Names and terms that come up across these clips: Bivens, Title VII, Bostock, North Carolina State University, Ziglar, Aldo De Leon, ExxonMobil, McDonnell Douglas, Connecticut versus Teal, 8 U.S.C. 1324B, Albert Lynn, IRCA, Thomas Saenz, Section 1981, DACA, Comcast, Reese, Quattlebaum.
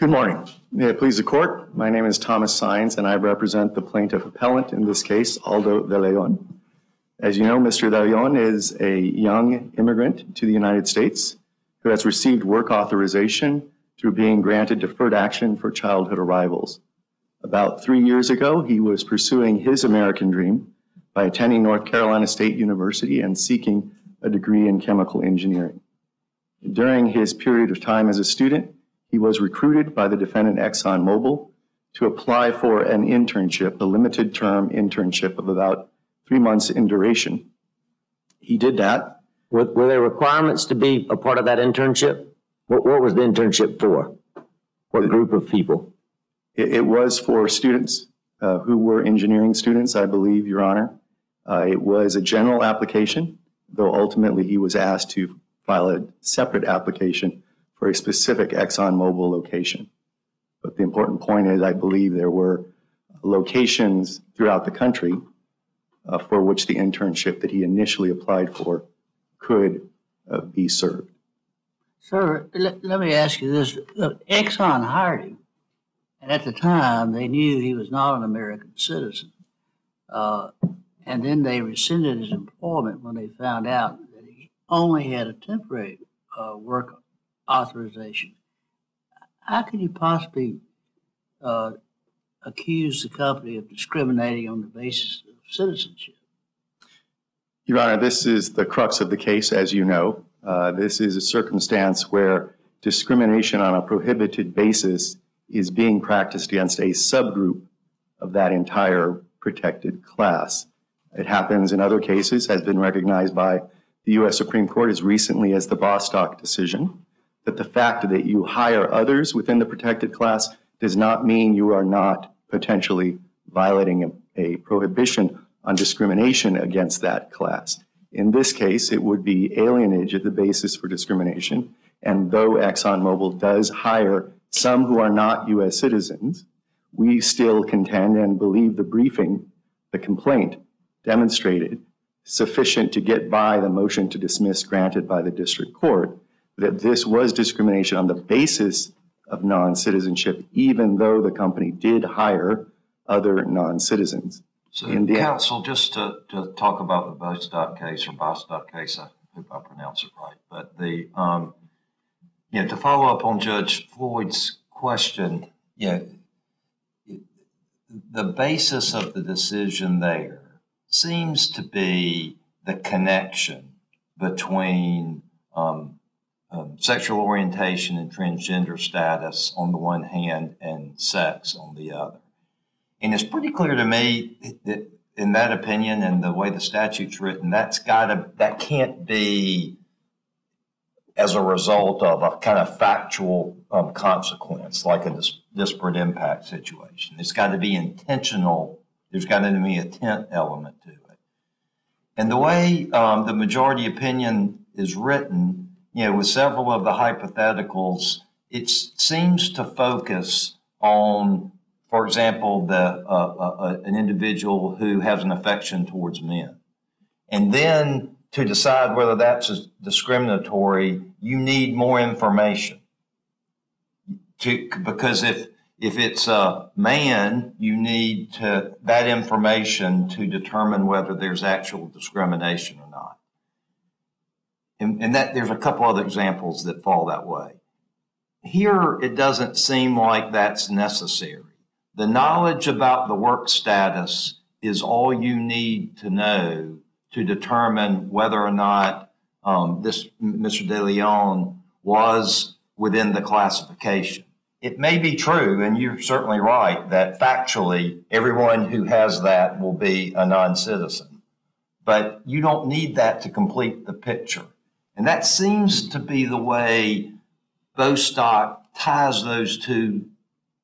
Good morning. May it please the court. My name is Thomas Saenz, and I represent the plaintiff appellant in this case, Aldo De Leon. As you know, Mr. De Leon is a young immigrant to the United States who has received work authorization through being granted deferred action for childhood arrivals. About 3 years ago, he was pursuing his American dream by attending North Carolina State University and seeking a degree in chemical engineering. During his period of time as a student, he was recruited by the defendant ExxonMobil to apply for an internship, a limited term internship of about 3 months in duration. He did that. Were there requirements to be a part of that internship? What was the internship for? What group of people? It was for students who were engineering students, I believe, Your Honor. It was a general application, though ultimately he was asked to file a separate application for a specific ExxonMobil location. But the important point is, I believe there were locations throughout the country for which the internship that he initially applied for could be served. Sir, let me ask you this. Look, Exxon hired him, and at the time they knew he was not an American citizen. And then they rescinded his employment when they found out that he only had a temporary work authorization. How can you possibly accuse the company of discriminating on the basis of citizenship? Your Honor, this is the crux of the case, as you know. This is a circumstance where discrimination on a prohibited basis is being practiced against a subgroup of that entire protected class. It happens in other cases, has been recognized by the U.S. Supreme Court as recently as the Bostock decision, that the fact that you hire others within the protected class does not mean you are not potentially violating a prohibition on discrimination against that class. In this case, it would be alienage at the basis for discrimination, and though ExxonMobil does hire some who are not U.S. citizens, we still contend and believe the briefing, the complaint, demonstrated sufficient to get by the motion to dismiss granted by the district court, that this was discrimination on the basis of non-citizenship, even though the company did hire other non-citizens. So, counsel, just to talk about the Bostock case, I hope I pronounce it right, but to follow up on Judge Floyd's question, the basis of the decision there seems to be the connection between sexual orientation and transgender status on the one hand and sex on the other. And it's pretty clear to me that in that opinion and the way the statute's written, that can't be as a result of a kind of factual consequence, like a disparate impact situation. It's got to be intentional. There's got to be a intent element to it. And the way the majority opinion is written, with several of the hypotheticals, it seems to focus on, for example, an individual who has an affection towards men. And then to decide whether that's discriminatory, you need more information. Because if it's a man, you need that information to determine whether there's actual discrimination or not. And that there's a couple other examples that fall that way. Here, it doesn't seem like that's necessary. The knowledge about the work status is all you need to know to determine whether or not Mr. De Leon was within the classification. It may be true, and you're certainly right, that factually, everyone who has that will be a non-citizen. But you don't need that to complete the picture. And that seems to be the way Bostock ties those two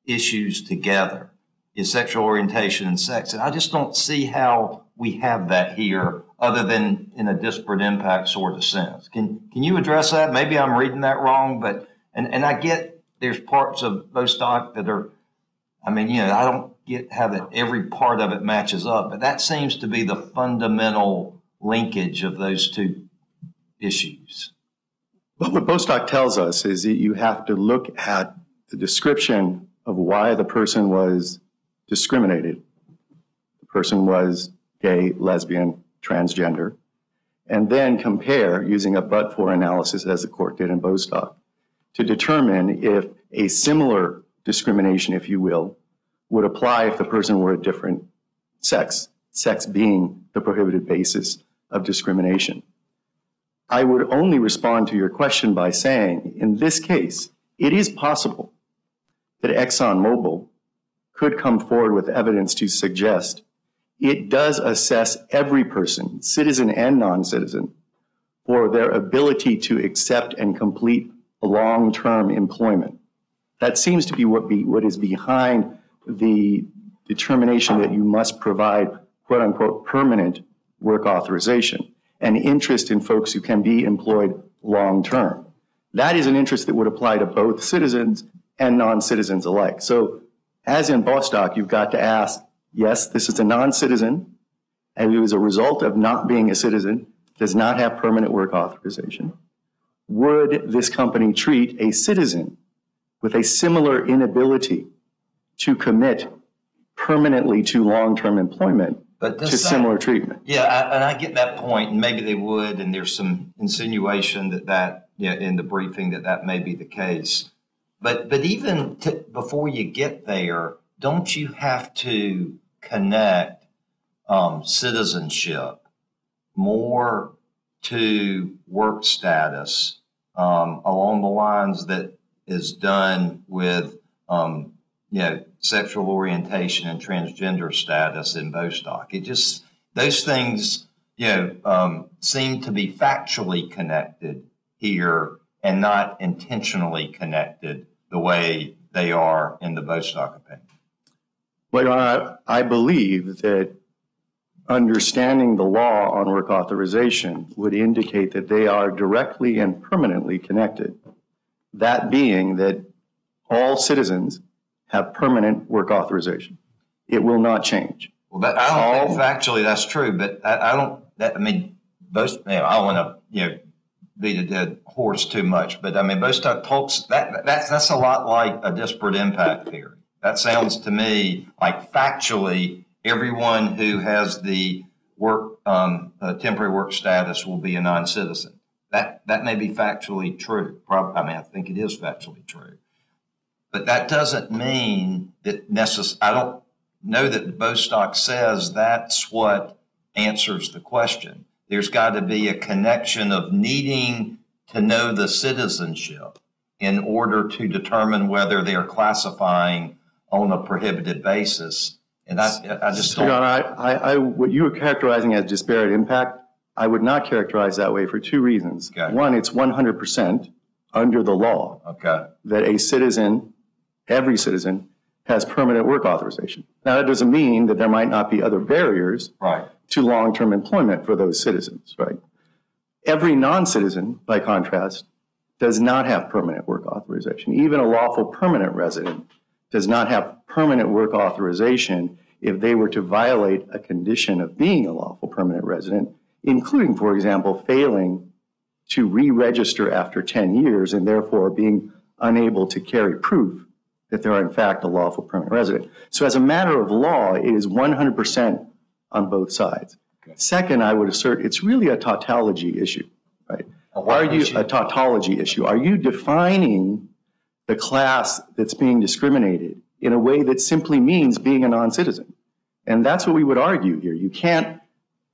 issues together, is sexual orientation and sex. And I just don't see how we have that here other than in a disparate impact sort of sense. Can you address that? Maybe I'm reading that wrong, but and I get there's parts of Bostock that are, I don't get how that every part of it matches up, but that seems to be the fundamental linkage of those two issues. But what Bostock tells us is that you have to look at the description of why the person was discriminated. The person was gay, lesbian, transgender, and then compare using a but-for analysis, as the court did in Bostock, to determine if a similar discrimination, if you will, would apply if the person were a different sex, sex being the prohibited basis of discrimination. I would only respond to your question by saying, in this case, it is possible that ExxonMobil could come forward with evidence to suggest it does assess every person, citizen and non-citizen, for their ability to accept and complete long-term employment. That seems to be what is behind the determination that you must provide, quote-unquote, permanent work authorization, an interest in folks who can be employed long-term. That is an interest that would apply to both citizens and non-citizens alike. So, as in Bostock, you've got to ask, yes, this is a non-citizen, and who is a result of not being a citizen, does not have permanent work authorization. Would this company treat a citizen with a similar inability to commit permanently to long-term employment to similar treatment? Yeah, I get that point, and maybe they would, and there's some insinuation in the briefing that may be the case. But even before you get there, don't you have to connect citizenship more to work status along the lines that is done with sexual orientation and transgender status in Bostock? It just, those things, seem to be factually connected here and not intentionally connected the way they are in the Bostock opinion. Well, I believe that understanding the law on work authorization would indicate that they are directly and permanently connected. That being that all citizens have permanent work authorization. It will not change. Well, but I don't think factually that's true, but I don't want to, beat a dead horse too much, but I mean, Bostock talks, that's a lot like a disparate impact theory. That sounds to me like factually everyone who has the work, temporary work status will be a non-citizen. That may be factually true. I think it is factually true. But that doesn't mean that I don't know that Bostock says that's what answers the question. There's got to be a connection of needing to know the citizenship in order to determine whether they are classifying on a prohibited basis. And I just don't... what you were characterizing as disparate impact, I would not characterize that way for two reasons. Okay. One, it's 100% under the law that every citizen, has permanent work authorization. Now, that doesn't mean that there might not be other barriers to long-term employment for those citizens, right? Every non-citizen, by contrast, does not have permanent work authorization. Even a lawful permanent resident does not have permanent work authorization if they were to violate a condition of being a lawful permanent resident, including, for example, failing to re-register after 10 years and therefore being unable to carry proof that they are, in fact, a lawful permanent resident. So as a matter of law, it is 100% on both sides. Okay. Second, I would assert it's really a tautology issue, right? A tautology issue? Are you defining the class that's being discriminated in a way that simply means being a non-citizen? And that's what we would argue here. You can't,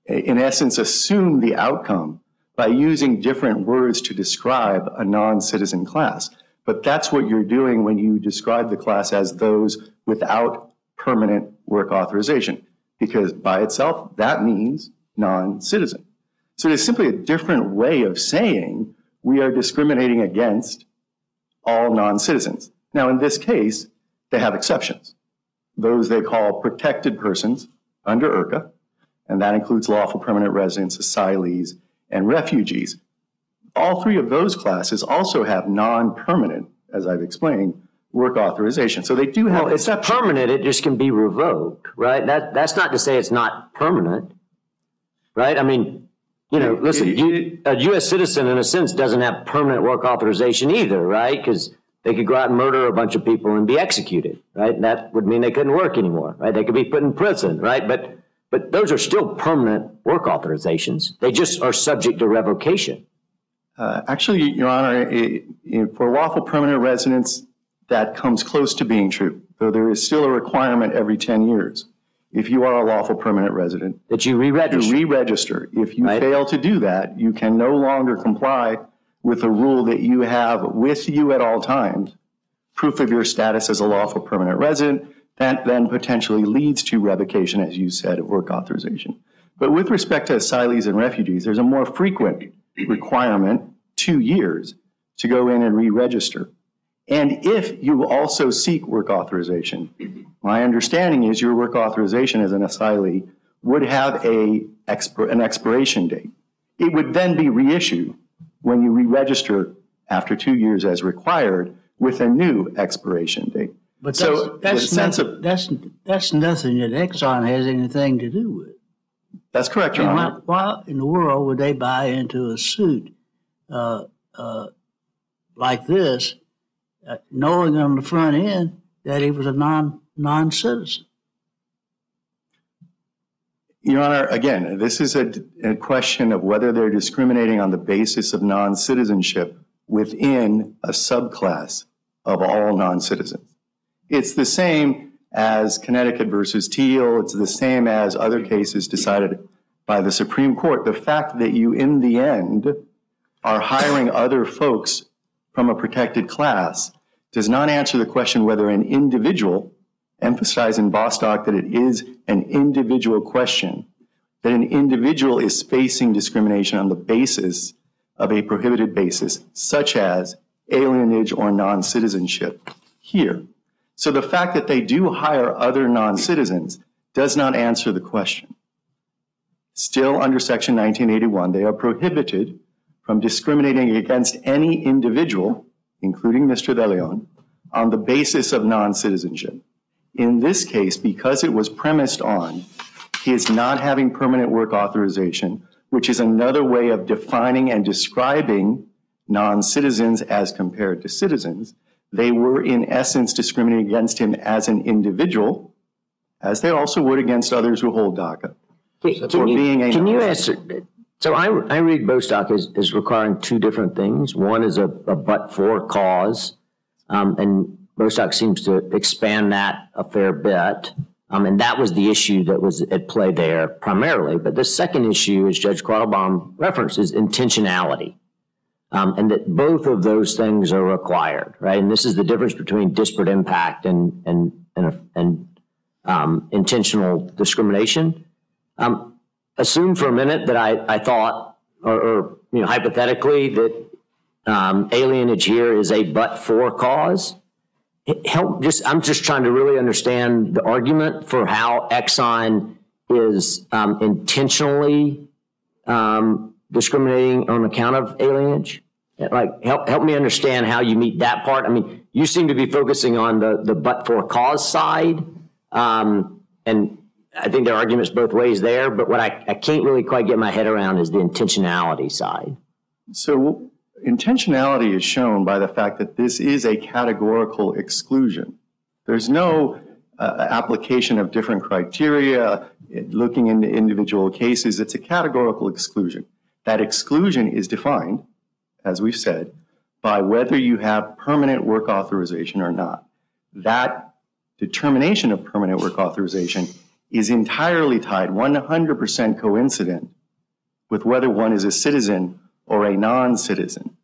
in essence, assume the outcome by using different words to describe a non-citizen class. But that's what you're doing when you describe the class as those without permanent work authorization, because by itself, that means non-citizen. So it is simply a different way of saying we are discriminating against all non-citizens. Now, in this case, they have exceptions. Those they call protected persons under IRCA, and that includes lawful permanent residents, asylees, and refugees. All three of those classes also have non-permanent, as I've explained, work authorization. So they do have... Well, it's not permanent. It just can be revoked, right? That's not to say it's not permanent, right? I mean, a U.S. citizen, in a sense, doesn't have permanent work authorization either, right? Because They could go out and murder a bunch of people and be executed, right? And that would mean they couldn't work anymore, right? They could be put in prison, right? But those are still permanent work authorizations. They just are subject to revocation. Actually, Your Honor, for lawful permanent residents, that comes close to being true, though there is still a requirement every 10 years. If you are a lawful permanent resident, that you re-register. If you fail to do that, you can no longer comply with a rule that you have with you at all times, proof of your status as a lawful permanent resident. That then potentially leads to revocation, as you said, of work authorization. But with respect to asylees and refugees, there's a more frequent requirement, 2 years, to go in and re-register. And if you also seek work authorization, my understanding is your work authorization as an asylee would have an expiration date. It would then be reissued when you re-register after 2 years as required with a new expiration date. But so that's nothing that Exxon has anything to do with. That's correct, Your Honor. Why in the world would they buy into a suit like this, knowing on the front end that he was a non-citizen? Your Honor, again, this is a question of whether they're discriminating on the basis of non-citizenship within a subclass of all non-citizens. It's the same as Connecticut versus Teal. It's the same as other cases decided by the Supreme Court. The fact that you, in the end, are hiring other folks from a protected class does not answer the question whether an individual, emphasize in Bostock that it is an individual question, that an individual is facing discrimination on the basis of a prohibited basis, such as alienage or non-citizenship here. So the fact that they do hire other non-citizens does not answer the question. Still under Section 1981, they are prohibited from discriminating against any individual, including Mr. De Leon, on the basis of non-citizenship. In this case, because it was premised on his not having permanent work authorization, which is another way of defining and describing non-citizens as compared to citizens, they were, in essence, discriminating against him as an individual, as they also would against others who hold DACA. Can you answer? So I read Bostock as requiring two different things. One is a but-for cause, and Bostock seems to expand that a fair bit, and that was the issue that was at play there primarily. But the second issue, as Judge Quattlebaum referenced, is intentionality. And that both of those things are required, right? And this is the difference between disparate impact and intentional discrimination. Assume for a minute that I thought, or you know, hypothetically, that alienage here is a but-for cause. I'm just trying to really understand the argument for how Exxon is intentionally discriminating on account of alienage. Like, help me understand how you meet that part. I mean, you seem to be focusing on the but-for cause side, and I think there are arguments both ways there, but what I can't really quite get my head around is the intentionality side. So intentionality is shown by the fact that this is a categorical exclusion. There's no application of different criteria, looking into individual cases. It's a categorical exclusion. That exclusion is defined, as we've said, by whether you have permanent work authorization or not. That determination of permanent work authorization is entirely tied, 100% coincident, with whether one is a citizen or a non-citizen.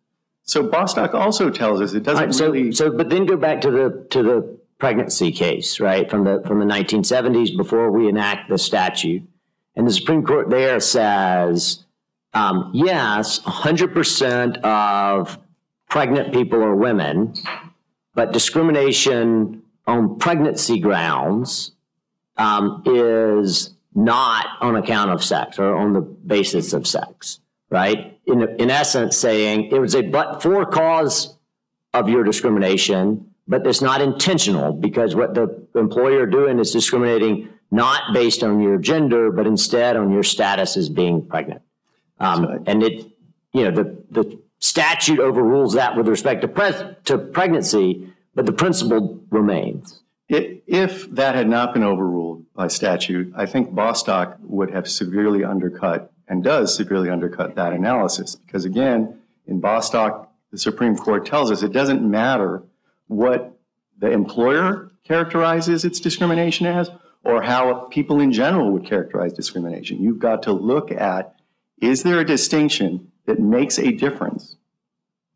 So Bostock also tells us it doesn't really... So, but then go back to the pregnancy case, right, from the 1970s before we enact the statute. And the Supreme Court there says... yes, 100% of pregnant people are women, but discrimination on pregnancy grounds is not on account of sex or on the basis of sex, right? In essence, saying it was a but-for cause of your discrimination, but it's not intentional because what the employer doing is discriminating not based on your gender, but instead on your status as being pregnant. And it, you know, the statute overrules that with respect to pregnancy, but the principle remains. If that had not been overruled by statute, I think Bostock would have severely undercut and does severely undercut that analysis. Because again, in Bostock, the Supreme Court tells us it doesn't matter what the employer characterizes its discrimination as or how people in general would characterize discrimination. You've got to look at, is there a distinction that makes a difference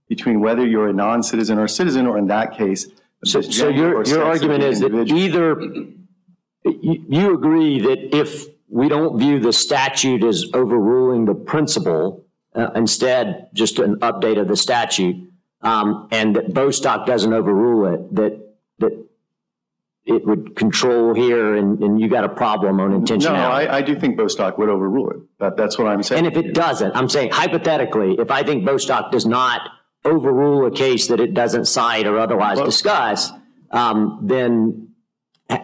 between whether you're a non-citizen or citizen, or in that case, So your argument is that either you agree that if we don't view the statute as overruling the principle, instead just an update of the statute, and that Bostock doesn't overrule it, that it would control here, and you got a problem on intentionality. No, I do think Bostock would overrule it. That's what I'm saying. And if it doesn't, I'm saying hypothetically, if I think Bostock does not overrule a case that it doesn't cite or otherwise discuss, then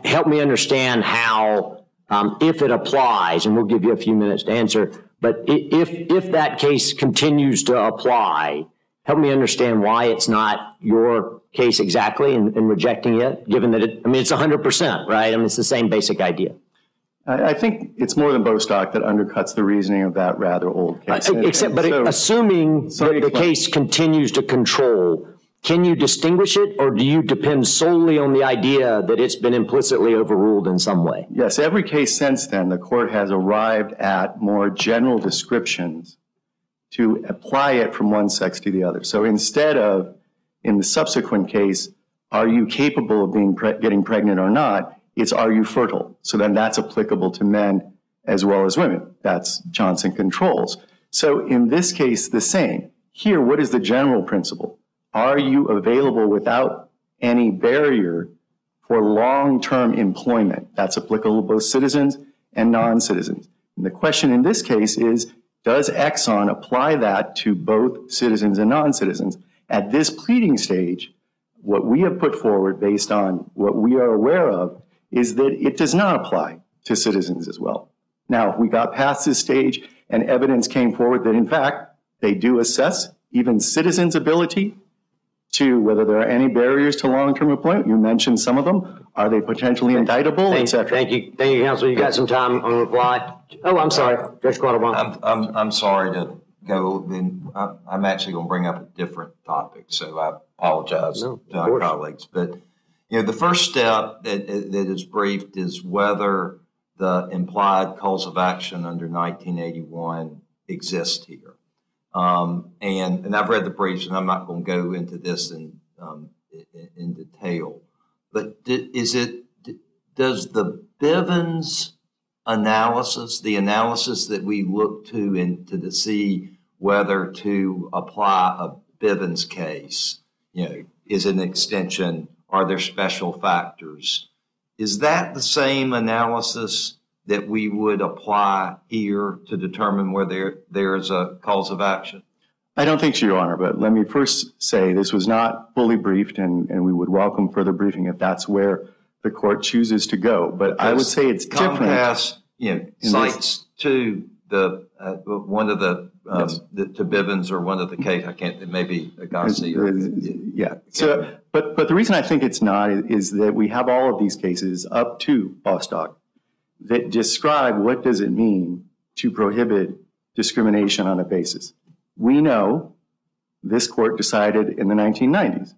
help me understand how, if it applies, and we'll give you a few minutes to answer, but if that case continues to apply, help me understand why it's not your case exactly in rejecting it, given that it's 100%, right? It's the same basic idea. I think it's more than Bostock that undercuts the reasoning of that rather old case. Assuming that the case continues to control, can you distinguish it, or do you depend solely on the idea that it's been implicitly overruled in some way? Yes, every case since then, the court has arrived at more general descriptions to apply it from one sex to the other. So instead of, in the subsequent case, are you capable of getting pregnant or not? It's are you fertile? So then that's applicable to men as well as women. That's Johnson controls. So in this case, the same. Here, what is the general principle? Are you available without any barrier for long-term employment? That's applicable to both citizens and non-citizens. And the question in this case is, does Exxon apply that to both citizens and non-citizens? At this pleading stage, what we have put forward based on what we are aware of is that it does not apply to citizens as well. Now, we got past this stage and evidence came forward that, in fact, they do assess even citizens' ability to whether there are any barriers to long-term employment. You mentioned some of them. Are they potentially indictable, et cetera? Thank you, Counsel. You got some time on the reply. Oh, I'm sorry. Judge Quattlebaum. I'm sorry to go. I'm actually going to bring up a different topic, so I apologize to our colleagues. But the first step that is briefed is whether the implied cause of action under 1981 exists here. And I've read the briefs, and I'm not going to go into this in detail. But does the Bivens analysis, the analysis that we look to to see whether to apply a Bivens case, is an extension? Are there special factors? Is that the same analysis that we would apply here to determine whether there is a cause of action? I don't think so, Your Honor, but let me first say this was not fully briefed, and we would welcome further briefing if that's where the court chooses to go. But because I would say it's different. Comcast cites to the one of the to Bivens or one of the case, I can't, maybe Agassi. Yeah. So, but the reason I think it's not is that we have all of these cases up to Bostock that describe what does it mean to prohibit discrimination on a basis. We know this court decided in the 1990s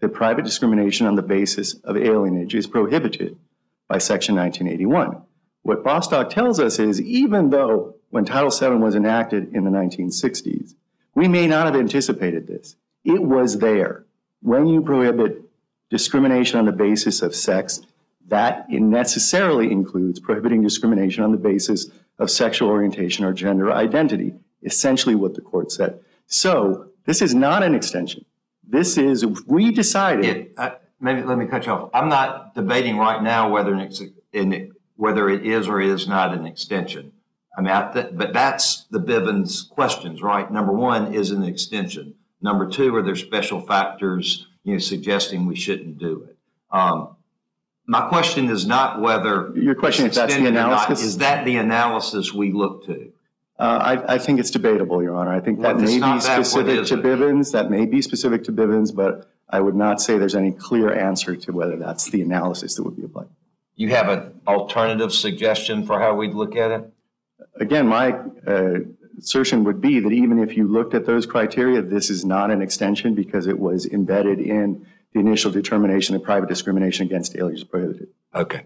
that private discrimination on the basis of alienage is prohibited by Section 1981. What Bostock tells us is even though when Title VII was enacted in the 1960s, we may not have anticipated this. It was there. When you prohibit discrimination on the basis of sex, that necessarily includes prohibiting discrimination on the basis of sexual orientation or gender identity, essentially what the court said. So this is not an extension. This is, we decided. Let me cut you off. I'm not debating right now whether it is or is not an extension. But that's the Bivens questions, right? Number one, is an extension. Number two, are there special factors, suggesting we shouldn't do it? My question is not whether your question is that's the analysis. Is that the analysis we look to? I think it's debatable, Your Honor. I think that may be specific to Bivens. That may be specific to Bivens, but I would not say there's any clear answer to whether that's the analysis that would be applied. You have an alternative suggestion for how we'd look at it? Again, my assertion would be that even if you looked at those criteria, this is not an extension because it was embedded in the initial determination that private discrimination against aliens is prohibited. Okay.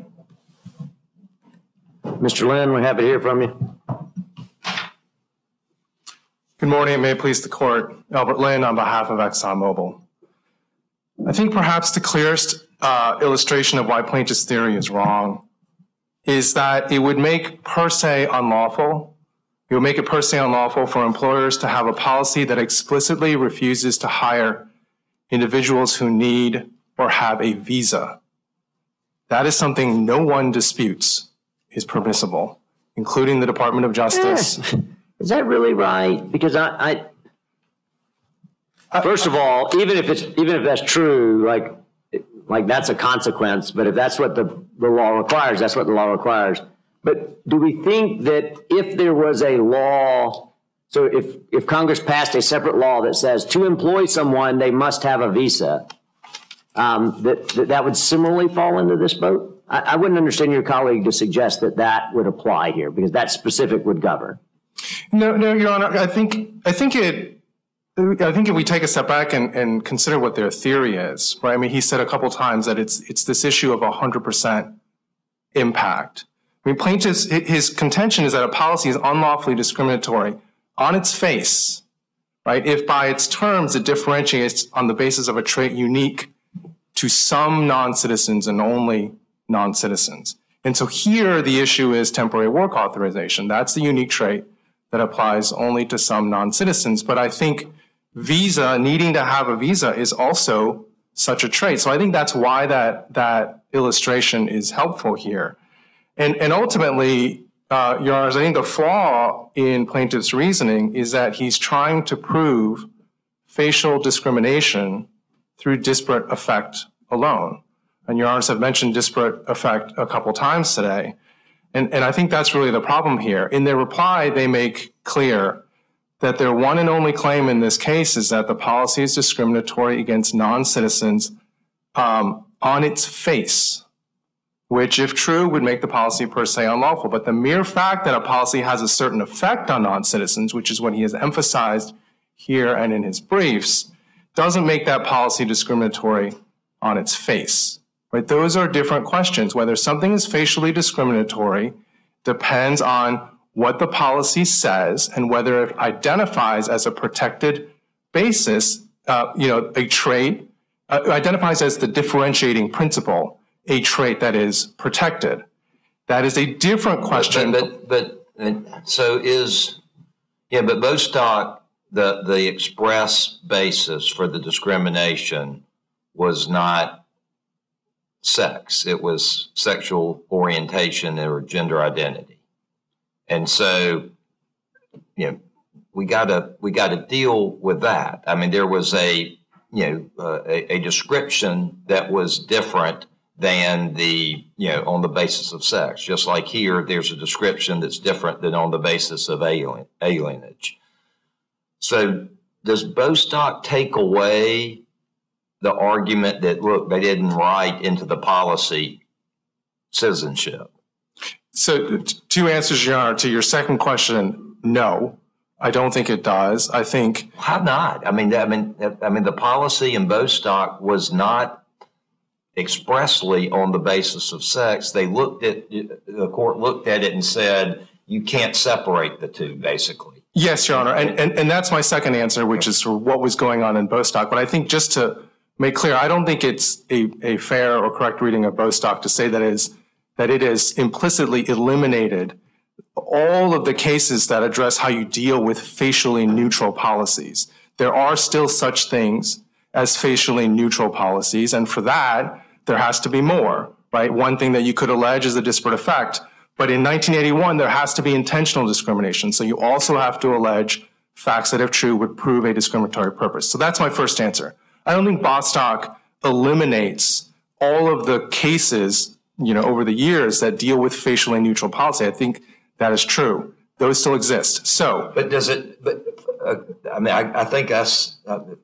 Mr. Lynn, we're happy to hear from you. Good morning. May it please the court. Albert Lynn on behalf of ExxonMobil. I think perhaps the clearest illustration of why plaintiff's theory is wrong is that it would make per se unlawful. It would make it per se unlawful for employers to have a policy that explicitly refuses to hire individuals who need or have a visa. That is something no one disputes is permissible, including the Department of Justice. Yeah. Is that really right? Because I first of all, even if that's true, like that's a consequence, but if that's what the law requires, that's what the law requires. But do we think that if there was a law, so if Congress passed a separate law that says to employ someone, they must have a visa, that would similarly fall into this boat? I wouldn't understand your colleague to suggest that would apply here because that specific would govern. No, Your Honor, I think if we take a step back and consider what their theory is, right? I mean, he said a couple times that it's this issue of 100% impact. I mean, plaintiff's, his contention is that a policy is unlawfully discriminatory on its face, right? If by its terms it differentiates on the basis of a trait unique to some non-citizens and only non-citizens. And so here the issue is temporary work authorization. That's the unique trait that applies only to some non-citizens. But I think needing to have a visa is also such a trait. So I think that's why that illustration is helpful here. And ultimately, Your Honors, I think the flaw in plaintiff's reasoning is that he's trying to prove facial discrimination through disparate effect alone. And Your Honors have mentioned disparate effect a couple times today. And I think that's really the problem here. In their reply, they make clear that their one and only claim in this case is that the policy is discriminatory against non-citizens on its face, which, if true, would make the policy per se unlawful. But the mere fact that a policy has a certain effect on non-citizens, which is what he has emphasized here and in his briefs, doesn't make that policy discriminatory on its face. Right? Those are different questions. Whether something is facially discriminatory depends on what the policy says and whether it identifies as a protected basis, a trait, identifies as the differentiating principle, a trait that is protected. That is a different question. But Bostock, the express basis for the discrimination was not sex. It was sexual orientation or gender identity. And so, we got to deal with that. I mean, there was a description that was different than on the basis of sex. Just like here, there's a description that's different than on the basis of alienage. So does Bostock take away the argument that, look, they didn't write into the policy citizenship? So two answers, Your Honor. To your second question, no, I don't think it does. I think... How not? I mean, the policy in Bostock was not expressly on the basis of sex. The court looked at it and said, you can't separate the two, basically. Yes, Your Honor. And that's my second answer, which is sort of what was going on in Bostock. But I think just to make clear, I don't think it's a fair or correct reading of Bostock to say that it has implicitly eliminated all of the cases that address how you deal with facially neutral policies. There are still such things as facially neutral policies, and for that, there has to be more, right? One thing that you could allege is a disparate effect, but in 1981, there has to be intentional discrimination, so you also have to allege facts that, if true, would prove a discriminatory purpose. So that's my first answer. I don't think Bostock eliminates all of the cases, over the years that deal with facially neutral policy. I think that is true. Those still exist. So, but does it? But I mean, I think that's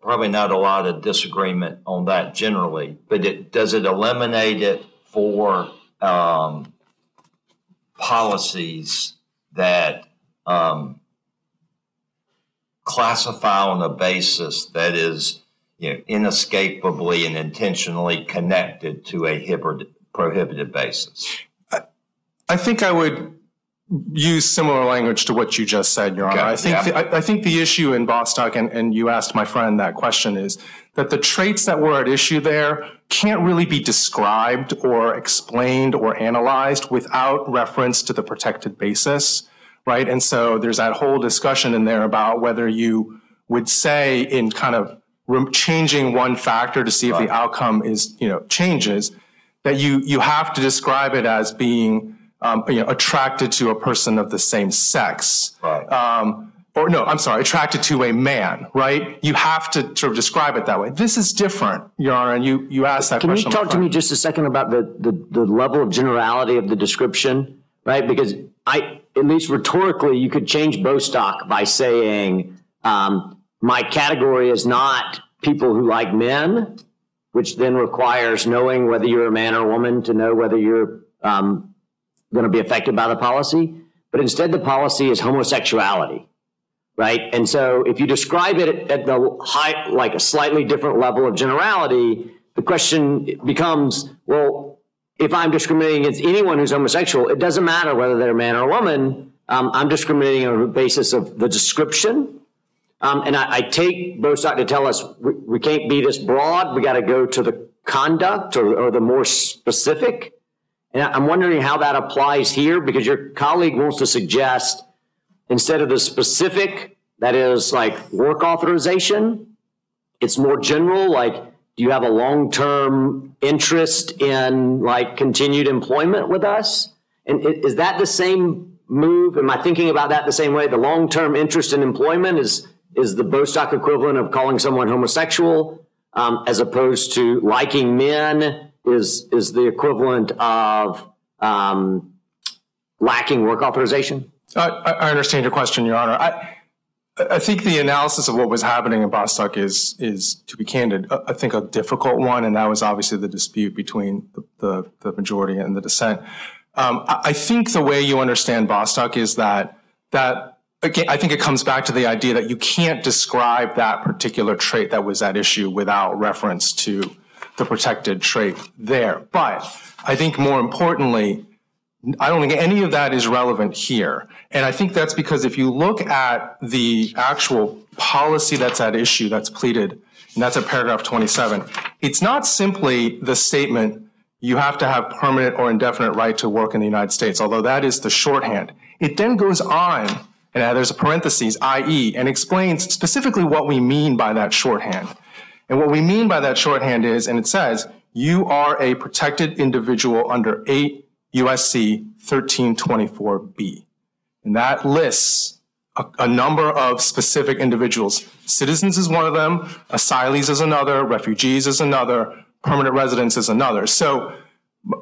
probably not a lot of disagreement on that generally. But it does it eliminate it for policies that classify on a basis that is, you know, inescapably and intentionally connected to a prohibited basis? I think I would use similar language to what you just said, Your Honor. Okay. I think the issue in Bostock, and you asked my friend that question, is that the traits that were at issue there can't really be described or explained or analyzed without reference to the protected basis, right? And so there's that whole discussion in there about whether you would say in kind of changing one factor to see if the outcome is, you know, changes, that you have to describe it as being attracted to a person of the same sex. Right. Attracted to a man, right? You have to sort of describe it that way. This is different, Your Honor, and you asked that question. Can you talk to me just a second about the level of generality of the description, right? Because at least rhetorically, you could change Bostock by saying, my category is not people who like men, which then requires knowing whether you're a man or a woman to know whether you're going to be affected by the policy, but instead the policy is homosexuality, right? And so if you describe it at the high, like a slightly different level of generality, the question becomes, well, if I'm discriminating against anyone who's homosexual, it doesn't matter whether they're a man or a woman. I'm discriminating on the basis of the description. And I take Bostock to tell us we can't be this broad. We got to go to the conduct or the more specific. And I'm wondering how that applies here, because your colleague wants to suggest instead of the specific, that is like work authorization, it's more general, like do you have a long-term interest in like continued employment with us? And is that the same move? Am I thinking about that the same way? The long-term interest in employment is the Bostock equivalent of calling someone homosexual as opposed to liking men is the equivalent of lacking work authorization? I understand your question, Your Honor. I think the analysis of what was happening in Bostock is, to be candid, I think a difficult one, and that was obviously the dispute between the majority and the dissent. I think the way you understand Bostock is that again, I think it comes back to the idea that you can't describe that particular trait that was at issue without reference to the protected trait there. But I think more importantly, I don't think any of that is relevant here. And I think that's because if you look at the actual policy that's at issue that's pleaded, and that's at paragraph 27, it's not simply the statement, you have to have permanent or indefinite right to work in the United States, although that is the shorthand. It then goes on, and there's a parentheses, i.e., and explains specifically what we mean by that shorthand. And what we mean by that shorthand is, and it says, you are a protected individual under 8 U.S.C. 1324B. And that lists a number of specific individuals. Citizens is one of them, asylees is another, refugees is another, permanent residents is another. So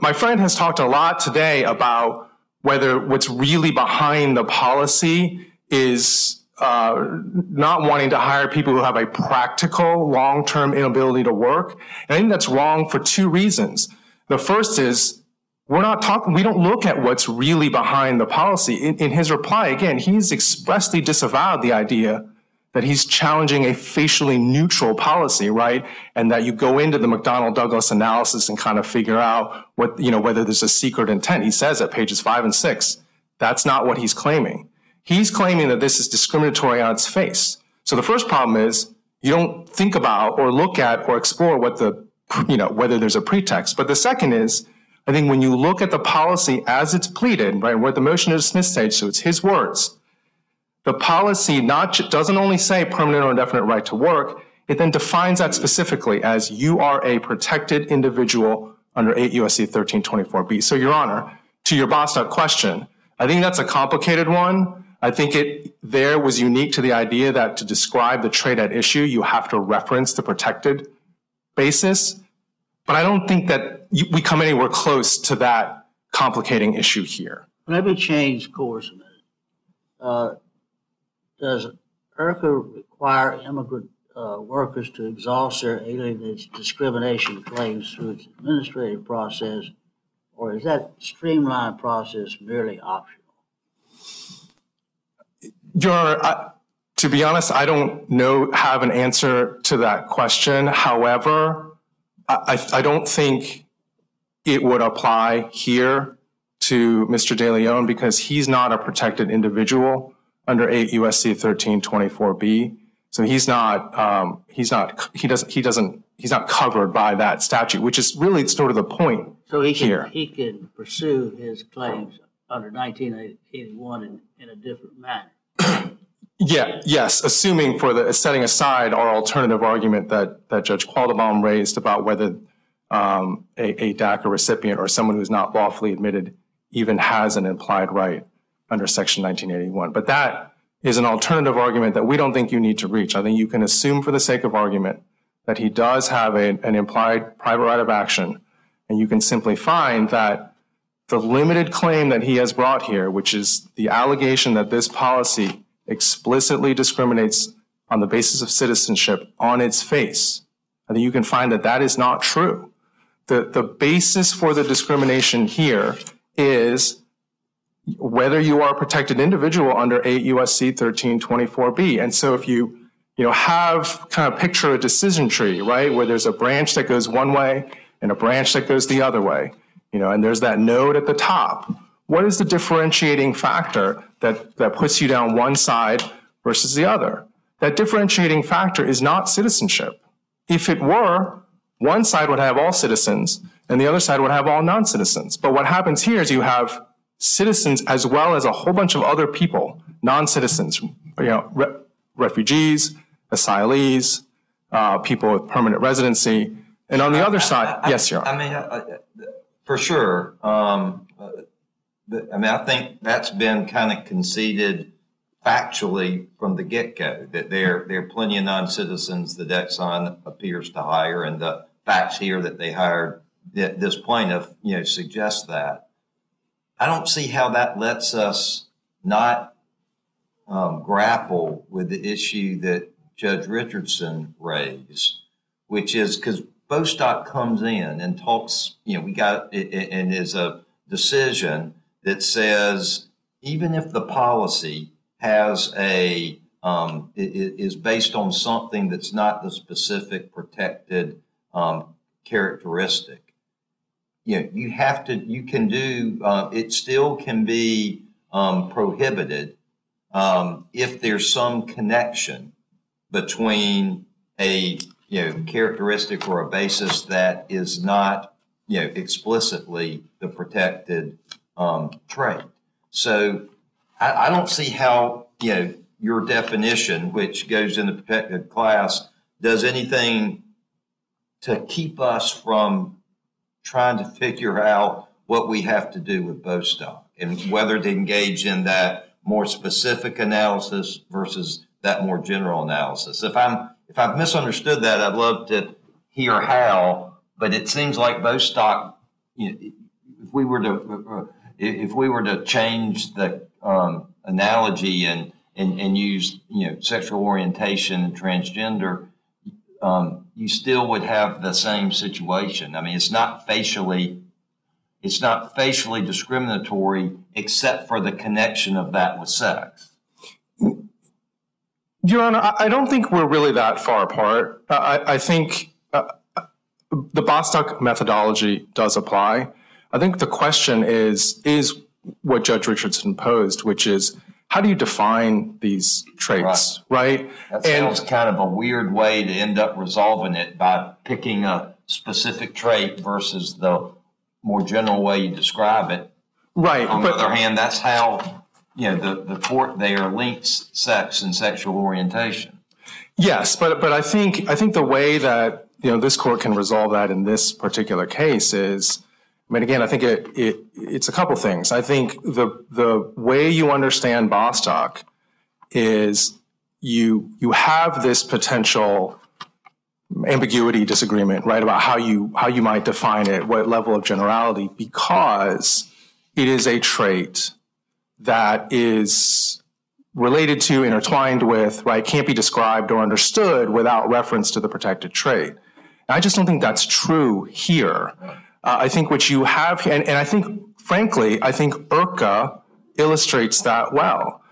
my friend has talked a lot today about whether what's really behind the policy is not wanting to hire people who have a practical long-term inability to work. And I think that's wrong for two reasons. The first is we don't look at what's really behind the policy. In his reply, again, he's expressly disavowed the idea that he's challenging a facially neutral policy, right? And that you go into the McDonnell Douglas analysis and kind of figure out what, you know, whether there's a secret intent. He says at pages 5 and 6, that's not what he's claiming. He's claiming that this is discriminatory on its face. So the first problem is you don't think about or look at or explore what the, you know, whether there's a pretext. But the second is, I think when you look at the policy as it's pleaded, right, we're at the motion to dismiss stage, so it's his words. The policy doesn't only say permanent or indefinite right to work, it then defines that specifically as you are a protected individual under 8 U.S.C. 1324B. So, Your Honor, to your Bostock question, I think that's a complicated one. I think it there was unique to the idea that to describe the trait at issue, you have to reference the protected basis. But I don't think that we come anywhere close to that complicating issue here. Let me change course. does IRCA require immigrant workers to exhaust their alien discrimination claims through its administrative process, or is that streamlined process merely optional? Your Honor, to be honest, I don't have an answer to that question. However, I don't think it would apply here to Mr. De Leon because he's not a protected individual under 8 U.S.C. 1324B. So he's not covered by that statute, which is really sort of the point. So he can pursue his claims under 1981 in a different manner. Yes, assuming setting aside our alternative argument that Judge Quattlebaum raised about whether a DACA recipient or someone who's not lawfully admitted even has an implied right under Section 1981. But that is an alternative argument that we don't think you need to reach. I think you can assume for the sake of argument that he does have an implied private right of action, and you can simply find that the limited claim that he has brought here, which is the allegation that this policy explicitly discriminates on the basis of citizenship on its face, I think you can find that that is not true. The basis for the discrimination here is whether you are a protected individual under 8 U.S.C. 1324B. And so if you have kind of picture a decision tree, right, where there's a branch that goes one way and a branch that goes the other way, and there's that node at the top, what is the differentiating factor that puts you down one side versus the other? That differentiating factor is not citizenship. If it were, one side would have all citizens and the other side would have all non-citizens. But what happens here is you have citizens as well as a whole bunch of other people, non-citizens, refugees, asylees, people with permanent residency. And on the other side, yes, Your Honor. For sure. I think that's been kind of conceded factually from the get-go, that there are plenty of non-citizens that Exxon appears to hire, and the facts here that they hired this plaintiff, suggests that. I don't see how that lets us not grapple with the issue that Judge Richardson raised, which is because Bostock comes in and talks, and is a decision that says even if the policy has is based on something that's not the specific protected characteristic, it still can be prohibited if there's some connection between a characteristic or a basis that is not explicitly the protected trait. So I don't see how your definition, which goes in the protected class, does anything to keep us from trying to figure out what we have to do with Bostock and whether to engage in that more specific analysis versus that more general analysis. If I've misunderstood that, I'd love to hear how. But it seems like Bostock, if we were to change the analogy and use sexual orientation and transgender, you still would have the same situation. I mean, it's not facially discriminatory except for the connection of that with sex. Your Honor, I don't think we're really that far apart. I think the Bostock methodology does apply. I think the question is what Judge Richardson posed, which is, how do you define these traits, right? That sounds kind of a weird way to end up resolving it by picking a specific trait versus the more general way you describe it. Right. On the other hand, that's how the court there links sex and sexual orientation. Yes, but I think the way that this court can resolve that in this particular case is, I think it's a couple things. I think the way you understand Bostock is you have this potential ambiguity disagreement, right, about how you might define it, what level of generality, because it is a trait that is related to, intertwined with, right, can't be described or understood without reference to the protected trade. And I just don't think that's true here. I think what you have, and I think, frankly, I think IRCA illustrates that well.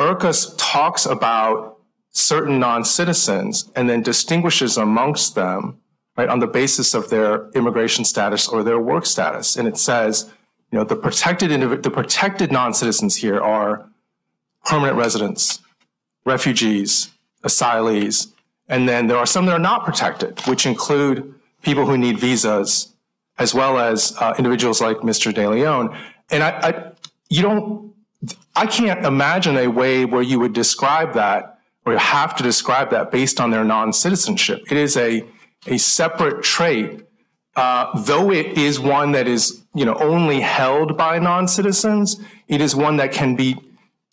IRCA talks about certain non-citizens and then distinguishes amongst them, right, on the basis of their immigration status or their work status. And it says, you know, the protected non-citizens here are permanent residents, refugees, asylees, and then there are some that are not protected, which include people who need visas, as well as individuals like Mr. De Leon. And I can't imagine a way where you would describe that, or you have to describe that based on their non-citizenship. It is a separate trait, though it is one that is, you know, only held by non-citizens. It is one that can be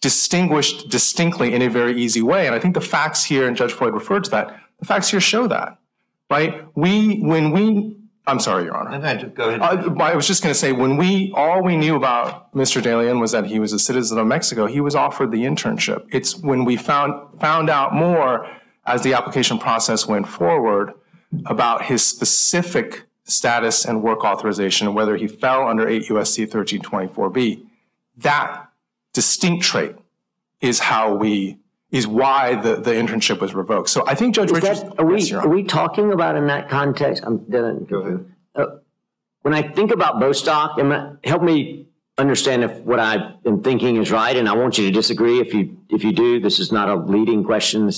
distinguished distinctly in a very easy way. And I think the facts here, and Judge Floyd referred to that, the facts here show that, right? I'm sorry, Your Honor. Go ahead. I was just going to say, all we knew about Mr. De Leon was that he was a citizen of Mexico. He was offered the internship. It's when we found out more as the application process went forward about his specific status and work authorization and whether he fell under 8 U.S.C. 1324B. That distinct trait is why the internship was revoked. So I think Judge Richards... Are we talking about in that context? Go ahead. When I think about Bostock, help me understand if what I am thinking is right, and I want you to disagree if you do. This is not a leading question.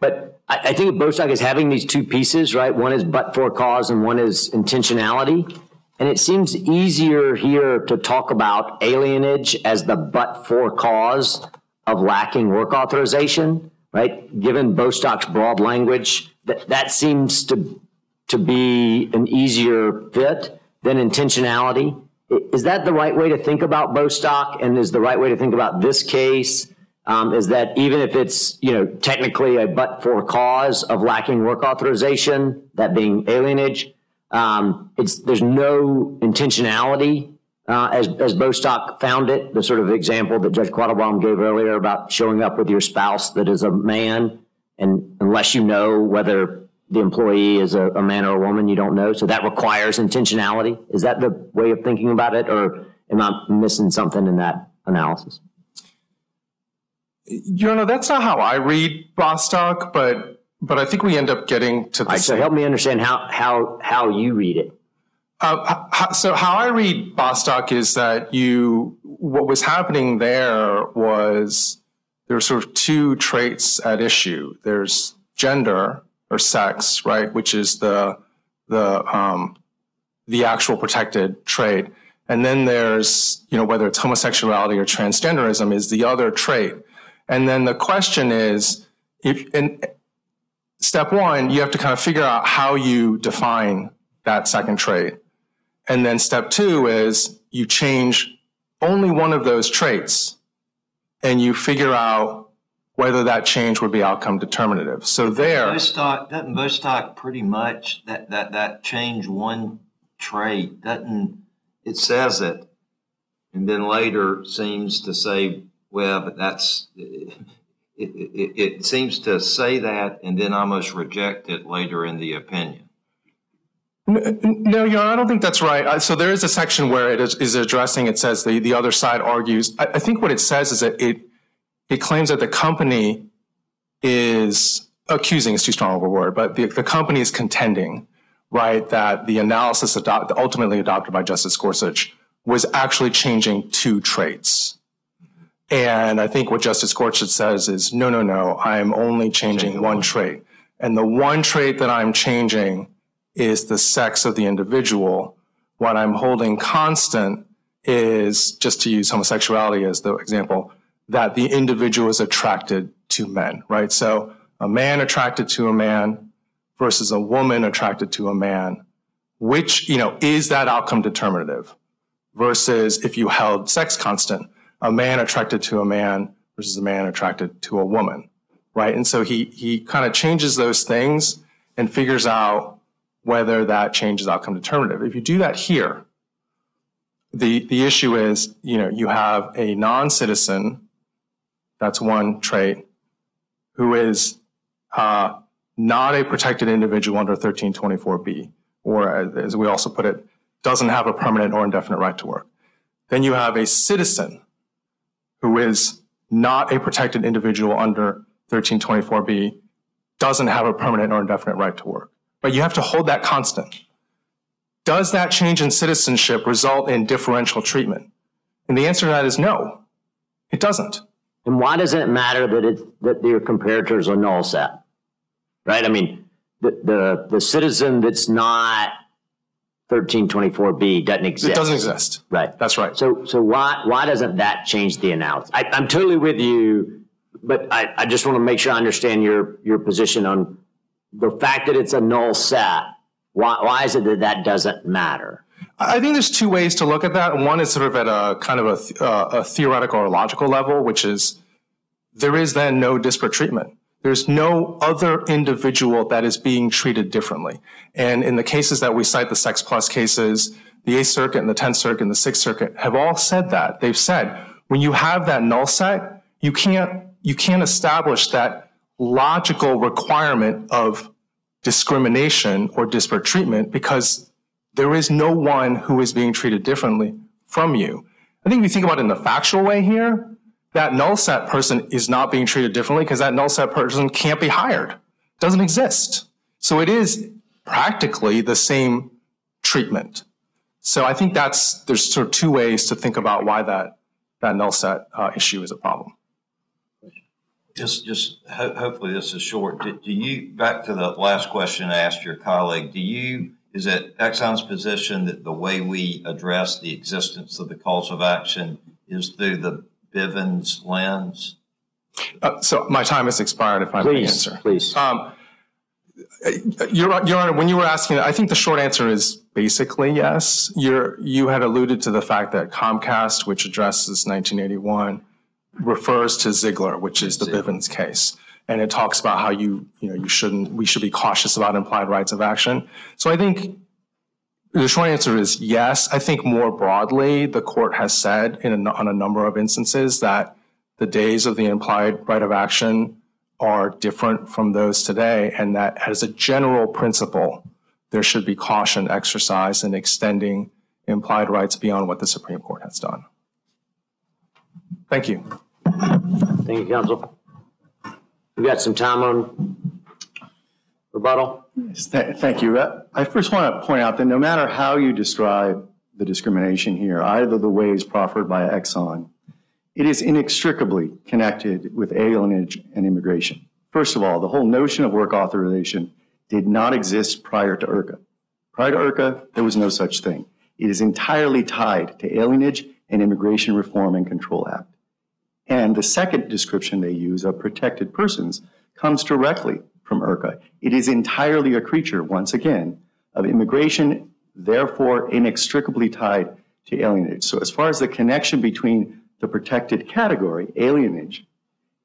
But I think Bostock is having these two pieces, right? One is but-for cause and one is intentionality. And it seems easier here to talk about alienage as the but-for cause of lacking work authorization, right? Given Bostock's broad language, that seems to be an easier fit than intentionality. Is that the right way to think about Bostock? And is the right way to think about this case is that even if it's, you know, technically a but-for cause of lacking work authorization, that being alienage, there's no intentionality as Bostock found it, the sort of example that Judge Quattlebaum gave earlier about showing up with your spouse that is a man, and unless you know whether the employee is a man or a woman, you don't know. So that requires intentionality. Is that the way of thinking about it, or am I missing something in that analysis? You know, that's not how I read Bostock, but I think we end up getting to the same. So help me understand how you read it. So how I read Bostock is that what was happening there was there were sort of two traits at issue. There's gender or sex, right, which is the actual protected trait, and then there's, you know, whether it's homosexuality or transgenderism is the other trait. And then the question is, step one, you have to kind of figure out how you define that second trait. And then step two is you change only one of those traits and you figure out whether that change would be outcome determinative. So there... Doesn't Bostock pretty much, that change one trait, it says it, and then later seems to say, well, but that's... It seems to say that and then almost reject it later in the opinion. No, Your Honor, I don't think that's right. So there is a section where it is addressing, it says the other side argues. I think what it says is that it claims that the company is, accusing is too strong of a word, but the company is contending, right, that the analysis ultimately adopted by Justice Gorsuch was actually changing two traits. And I think what Justice Gorsuch says is, no, I'm only changing one trait. And the one trait that I'm changing is the sex of the individual. What I'm holding constant is, just to use homosexuality as the example, that the individual is attracted to men, right? So a man attracted to a man versus a woman attracted to a man, which, you know, is that outcome determinative? Versus if you held sex constant, a man attracted to a man versus a man attracted to a woman, right? And so he kind of changes those things and figures out whether that change is outcome determinative. If you do that here, the issue is, you know, you have a non-citizen That's one trait. Who is not a protected individual under 1324B, or as we also put it, doesn't have a permanent or indefinite right to work. Then you have a citizen who is not a protected individual under 1324B, doesn't have a permanent or indefinite right to work. But you have to hold that constant. Does that change in citizenship result in differential treatment? And the answer to that is no, it doesn't. And why does it matter that your comparators are nullsat? Right? I mean, the citizen that's not 1324B doesn't exist. It doesn't exist. Right. That's right. So why doesn't that change the analysis? I'm totally with you, but I just want to make sure I understand your position on the fact that it's a null sat. Why is it that doesn't matter? I think there's two ways to look at that. One is sort of at a kind of a theoretical or logical level, which is there is then no disparate treatment. There's no other individual that is being treated differently. And in the cases that we cite, the Sex Plus cases, the 8th Circuit and the 10th Circuit and the 6th Circuit have all said that. They've said when you have that null set, you can't establish that logical requirement of discrimination or disparate treatment because there is no one who is being treated differently from you. I think if you think about it in the factual way here, that null set person is not being treated differently because that null set person can't be hired. It doesn't exist. So it is practically the same treatment. So I think there's sort of two ways to think about why that null set issue is a problem. Hopefully this is short. Do you, back to the last question I asked your colleague, is it Exxon's position that the way we address the existence of the cause of action is through the Bivens lens? So my time has expired if I may answer. Please. Your Honor, when you were asking, I think the short answer is basically yes. You had alluded to the fact that Comcast, which addresses 1981, refers to Ziglar, which is the Bivens case. And it talks about how we should be cautious about implied rights of action. So I think the short answer is yes. I think more broadly, the court has said on a number of instances that the days of the implied right of action are different from those today, and that as a general principle, there should be caution exercised in extending implied rights beyond what the Supreme Court has done. Thank you. Thank you, counsel. We've got some time on rebuttal. Yes, thank you. I first want to point out that no matter how you describe the discrimination here, either the ways proffered by Exxon, it is inextricably connected with alienage and immigration. First of all, the whole notion of work authorization did not exist prior to IRCA. Prior to IRCA, there was no such thing. It is entirely tied to alienage and Immigration Reform and Control Act. And the second description they use of protected persons comes directly from IRCA. It is entirely a creature, once again, of immigration, therefore inextricably tied to alienage. So as far as the connection between the protected category, alienage,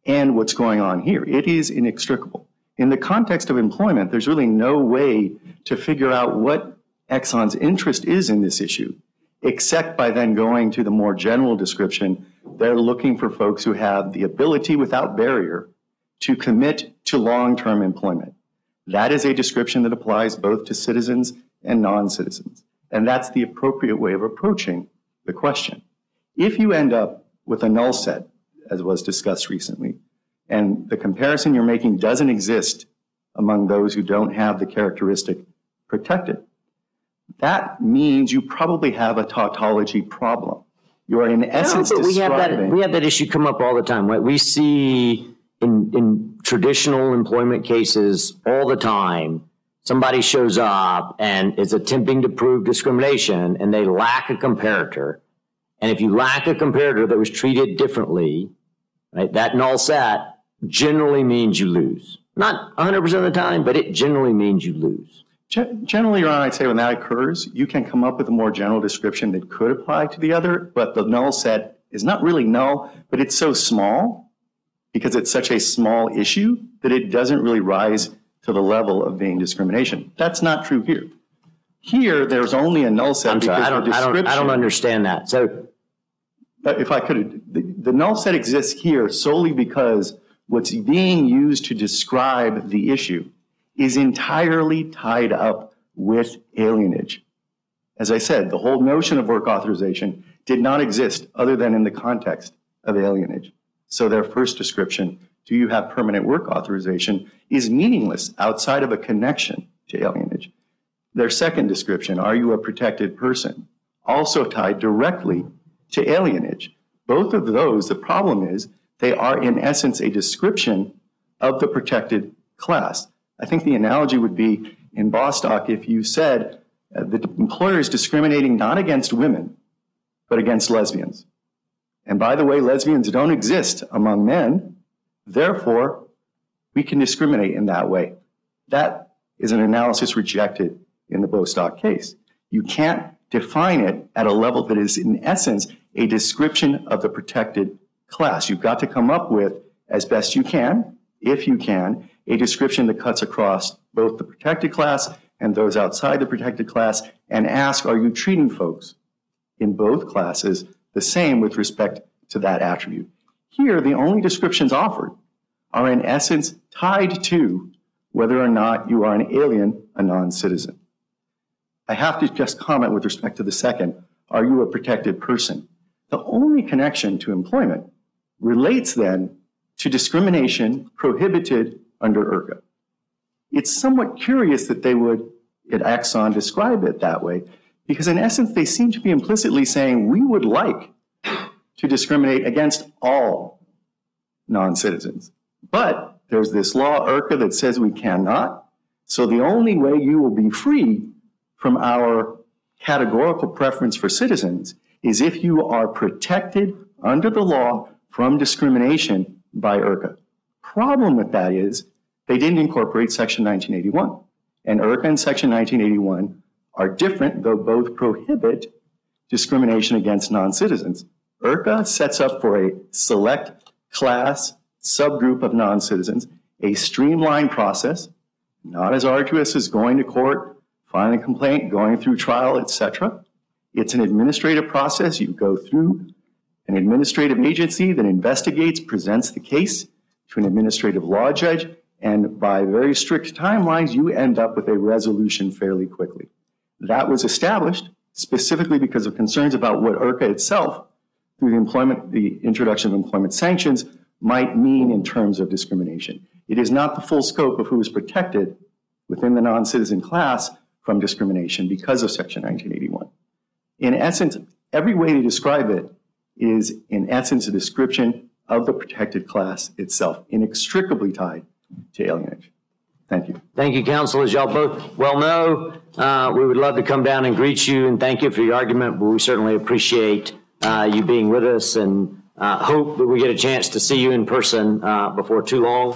and what's going on here, it is inextricable. In the context of employment, there's really no way to figure out what Exxon's interest is in this issue, except by then going to the more general description. They're looking for folks who have the ability without barrier to commit to long-term employment. That is a description that applies both to citizens and non-citizens. And that's the appropriate way of approaching the question. If you end up with a null set, as was discussed recently, and the comparison you're making doesn't exist among those who don't have the characteristic protected, that means you probably have a tautology problem. You are in essence we have that issue come up all the time. Right? We see in traditional employment cases all the time, somebody shows up and is attempting to prove discrimination and they lack a comparator. And if you lack a comparator that was treated differently, right, that null set generally means you lose. Not 100% of the time, but it generally means you lose. Generally, Your Honor, I'd say when that occurs, you can come up with a more general description that could apply to the other, but the null set is not really null, but it's so small because it's such a small issue that it doesn't really rise to the level of being discrimination. That's not true here. Here, there's only a null set because of description. I don't understand that. So if I could, the null set exists here solely because what's being used to describe the issue is entirely tied up with alienage. As I said, the whole notion of work authorization did not exist other than in the context of alienage. So their first description, do you have permanent work authorization, is meaningless outside of a connection to alienage. Their second description, are you a protected person, also tied directly to alienage. Both of those, the problem is, they are in essence a description of the protected class. I think the analogy would be in Bostock if you said the employer is discriminating not against women, but against lesbians. And by the way, lesbians don't exist among men. Therefore, we can discriminate in that way. That is an analysis rejected in the Bostock case. You can't define it at a level that is, in essence, a description of the protected class. You've got to come up with, as best you can, if you can, a description that cuts across both the protected class and those outside the protected class, and ask, are you treating folks in both classes the same with respect to that attribute? Here, the only descriptions offered are in essence tied to whether or not you are an alien, a non-citizen. I have to just comment with respect to the second, are you a protected person? The only connection to employment relates then to discrimination prohibited under IRCA. It's somewhat curious that they would, at Exxon, describe it that way, because in essence, they seem to be implicitly saying, we would like to discriminate against all non-citizens. But there's this law, IRCA, that says we cannot. So the only way you will be free from our categorical preference for citizens is if you are protected under the law from discrimination by IRCA. Problem with that is, they didn't incorporate Section 1981. And IRCA and Section 1981 are different, though both prohibit discrimination against non-citizens. IRCA sets up for a select class subgroup of non-citizens a streamlined process, not as arduous as going to court, filing a complaint, going through trial, etc. It's an administrative process. You go through an administrative agency that investigates, presents the case to an administrative law judge, and by very strict timelines, you end up with a resolution fairly quickly. That was established specifically because of concerns about what IRCA itself, through the introduction of employment sanctions, might mean in terms of discrimination. It is not the full scope of who is protected within the non-citizen class from discrimination because of Section 1981. In essence, every way to describe it is, in essence, a description of the protected class itself, inextricably tied to alienation. Thank you. Thank you, counsel. As y'all both well know, we would love to come down and greet you and thank you for your argument, but we certainly appreciate you being with us and hope that we get a chance to see you in person before too long.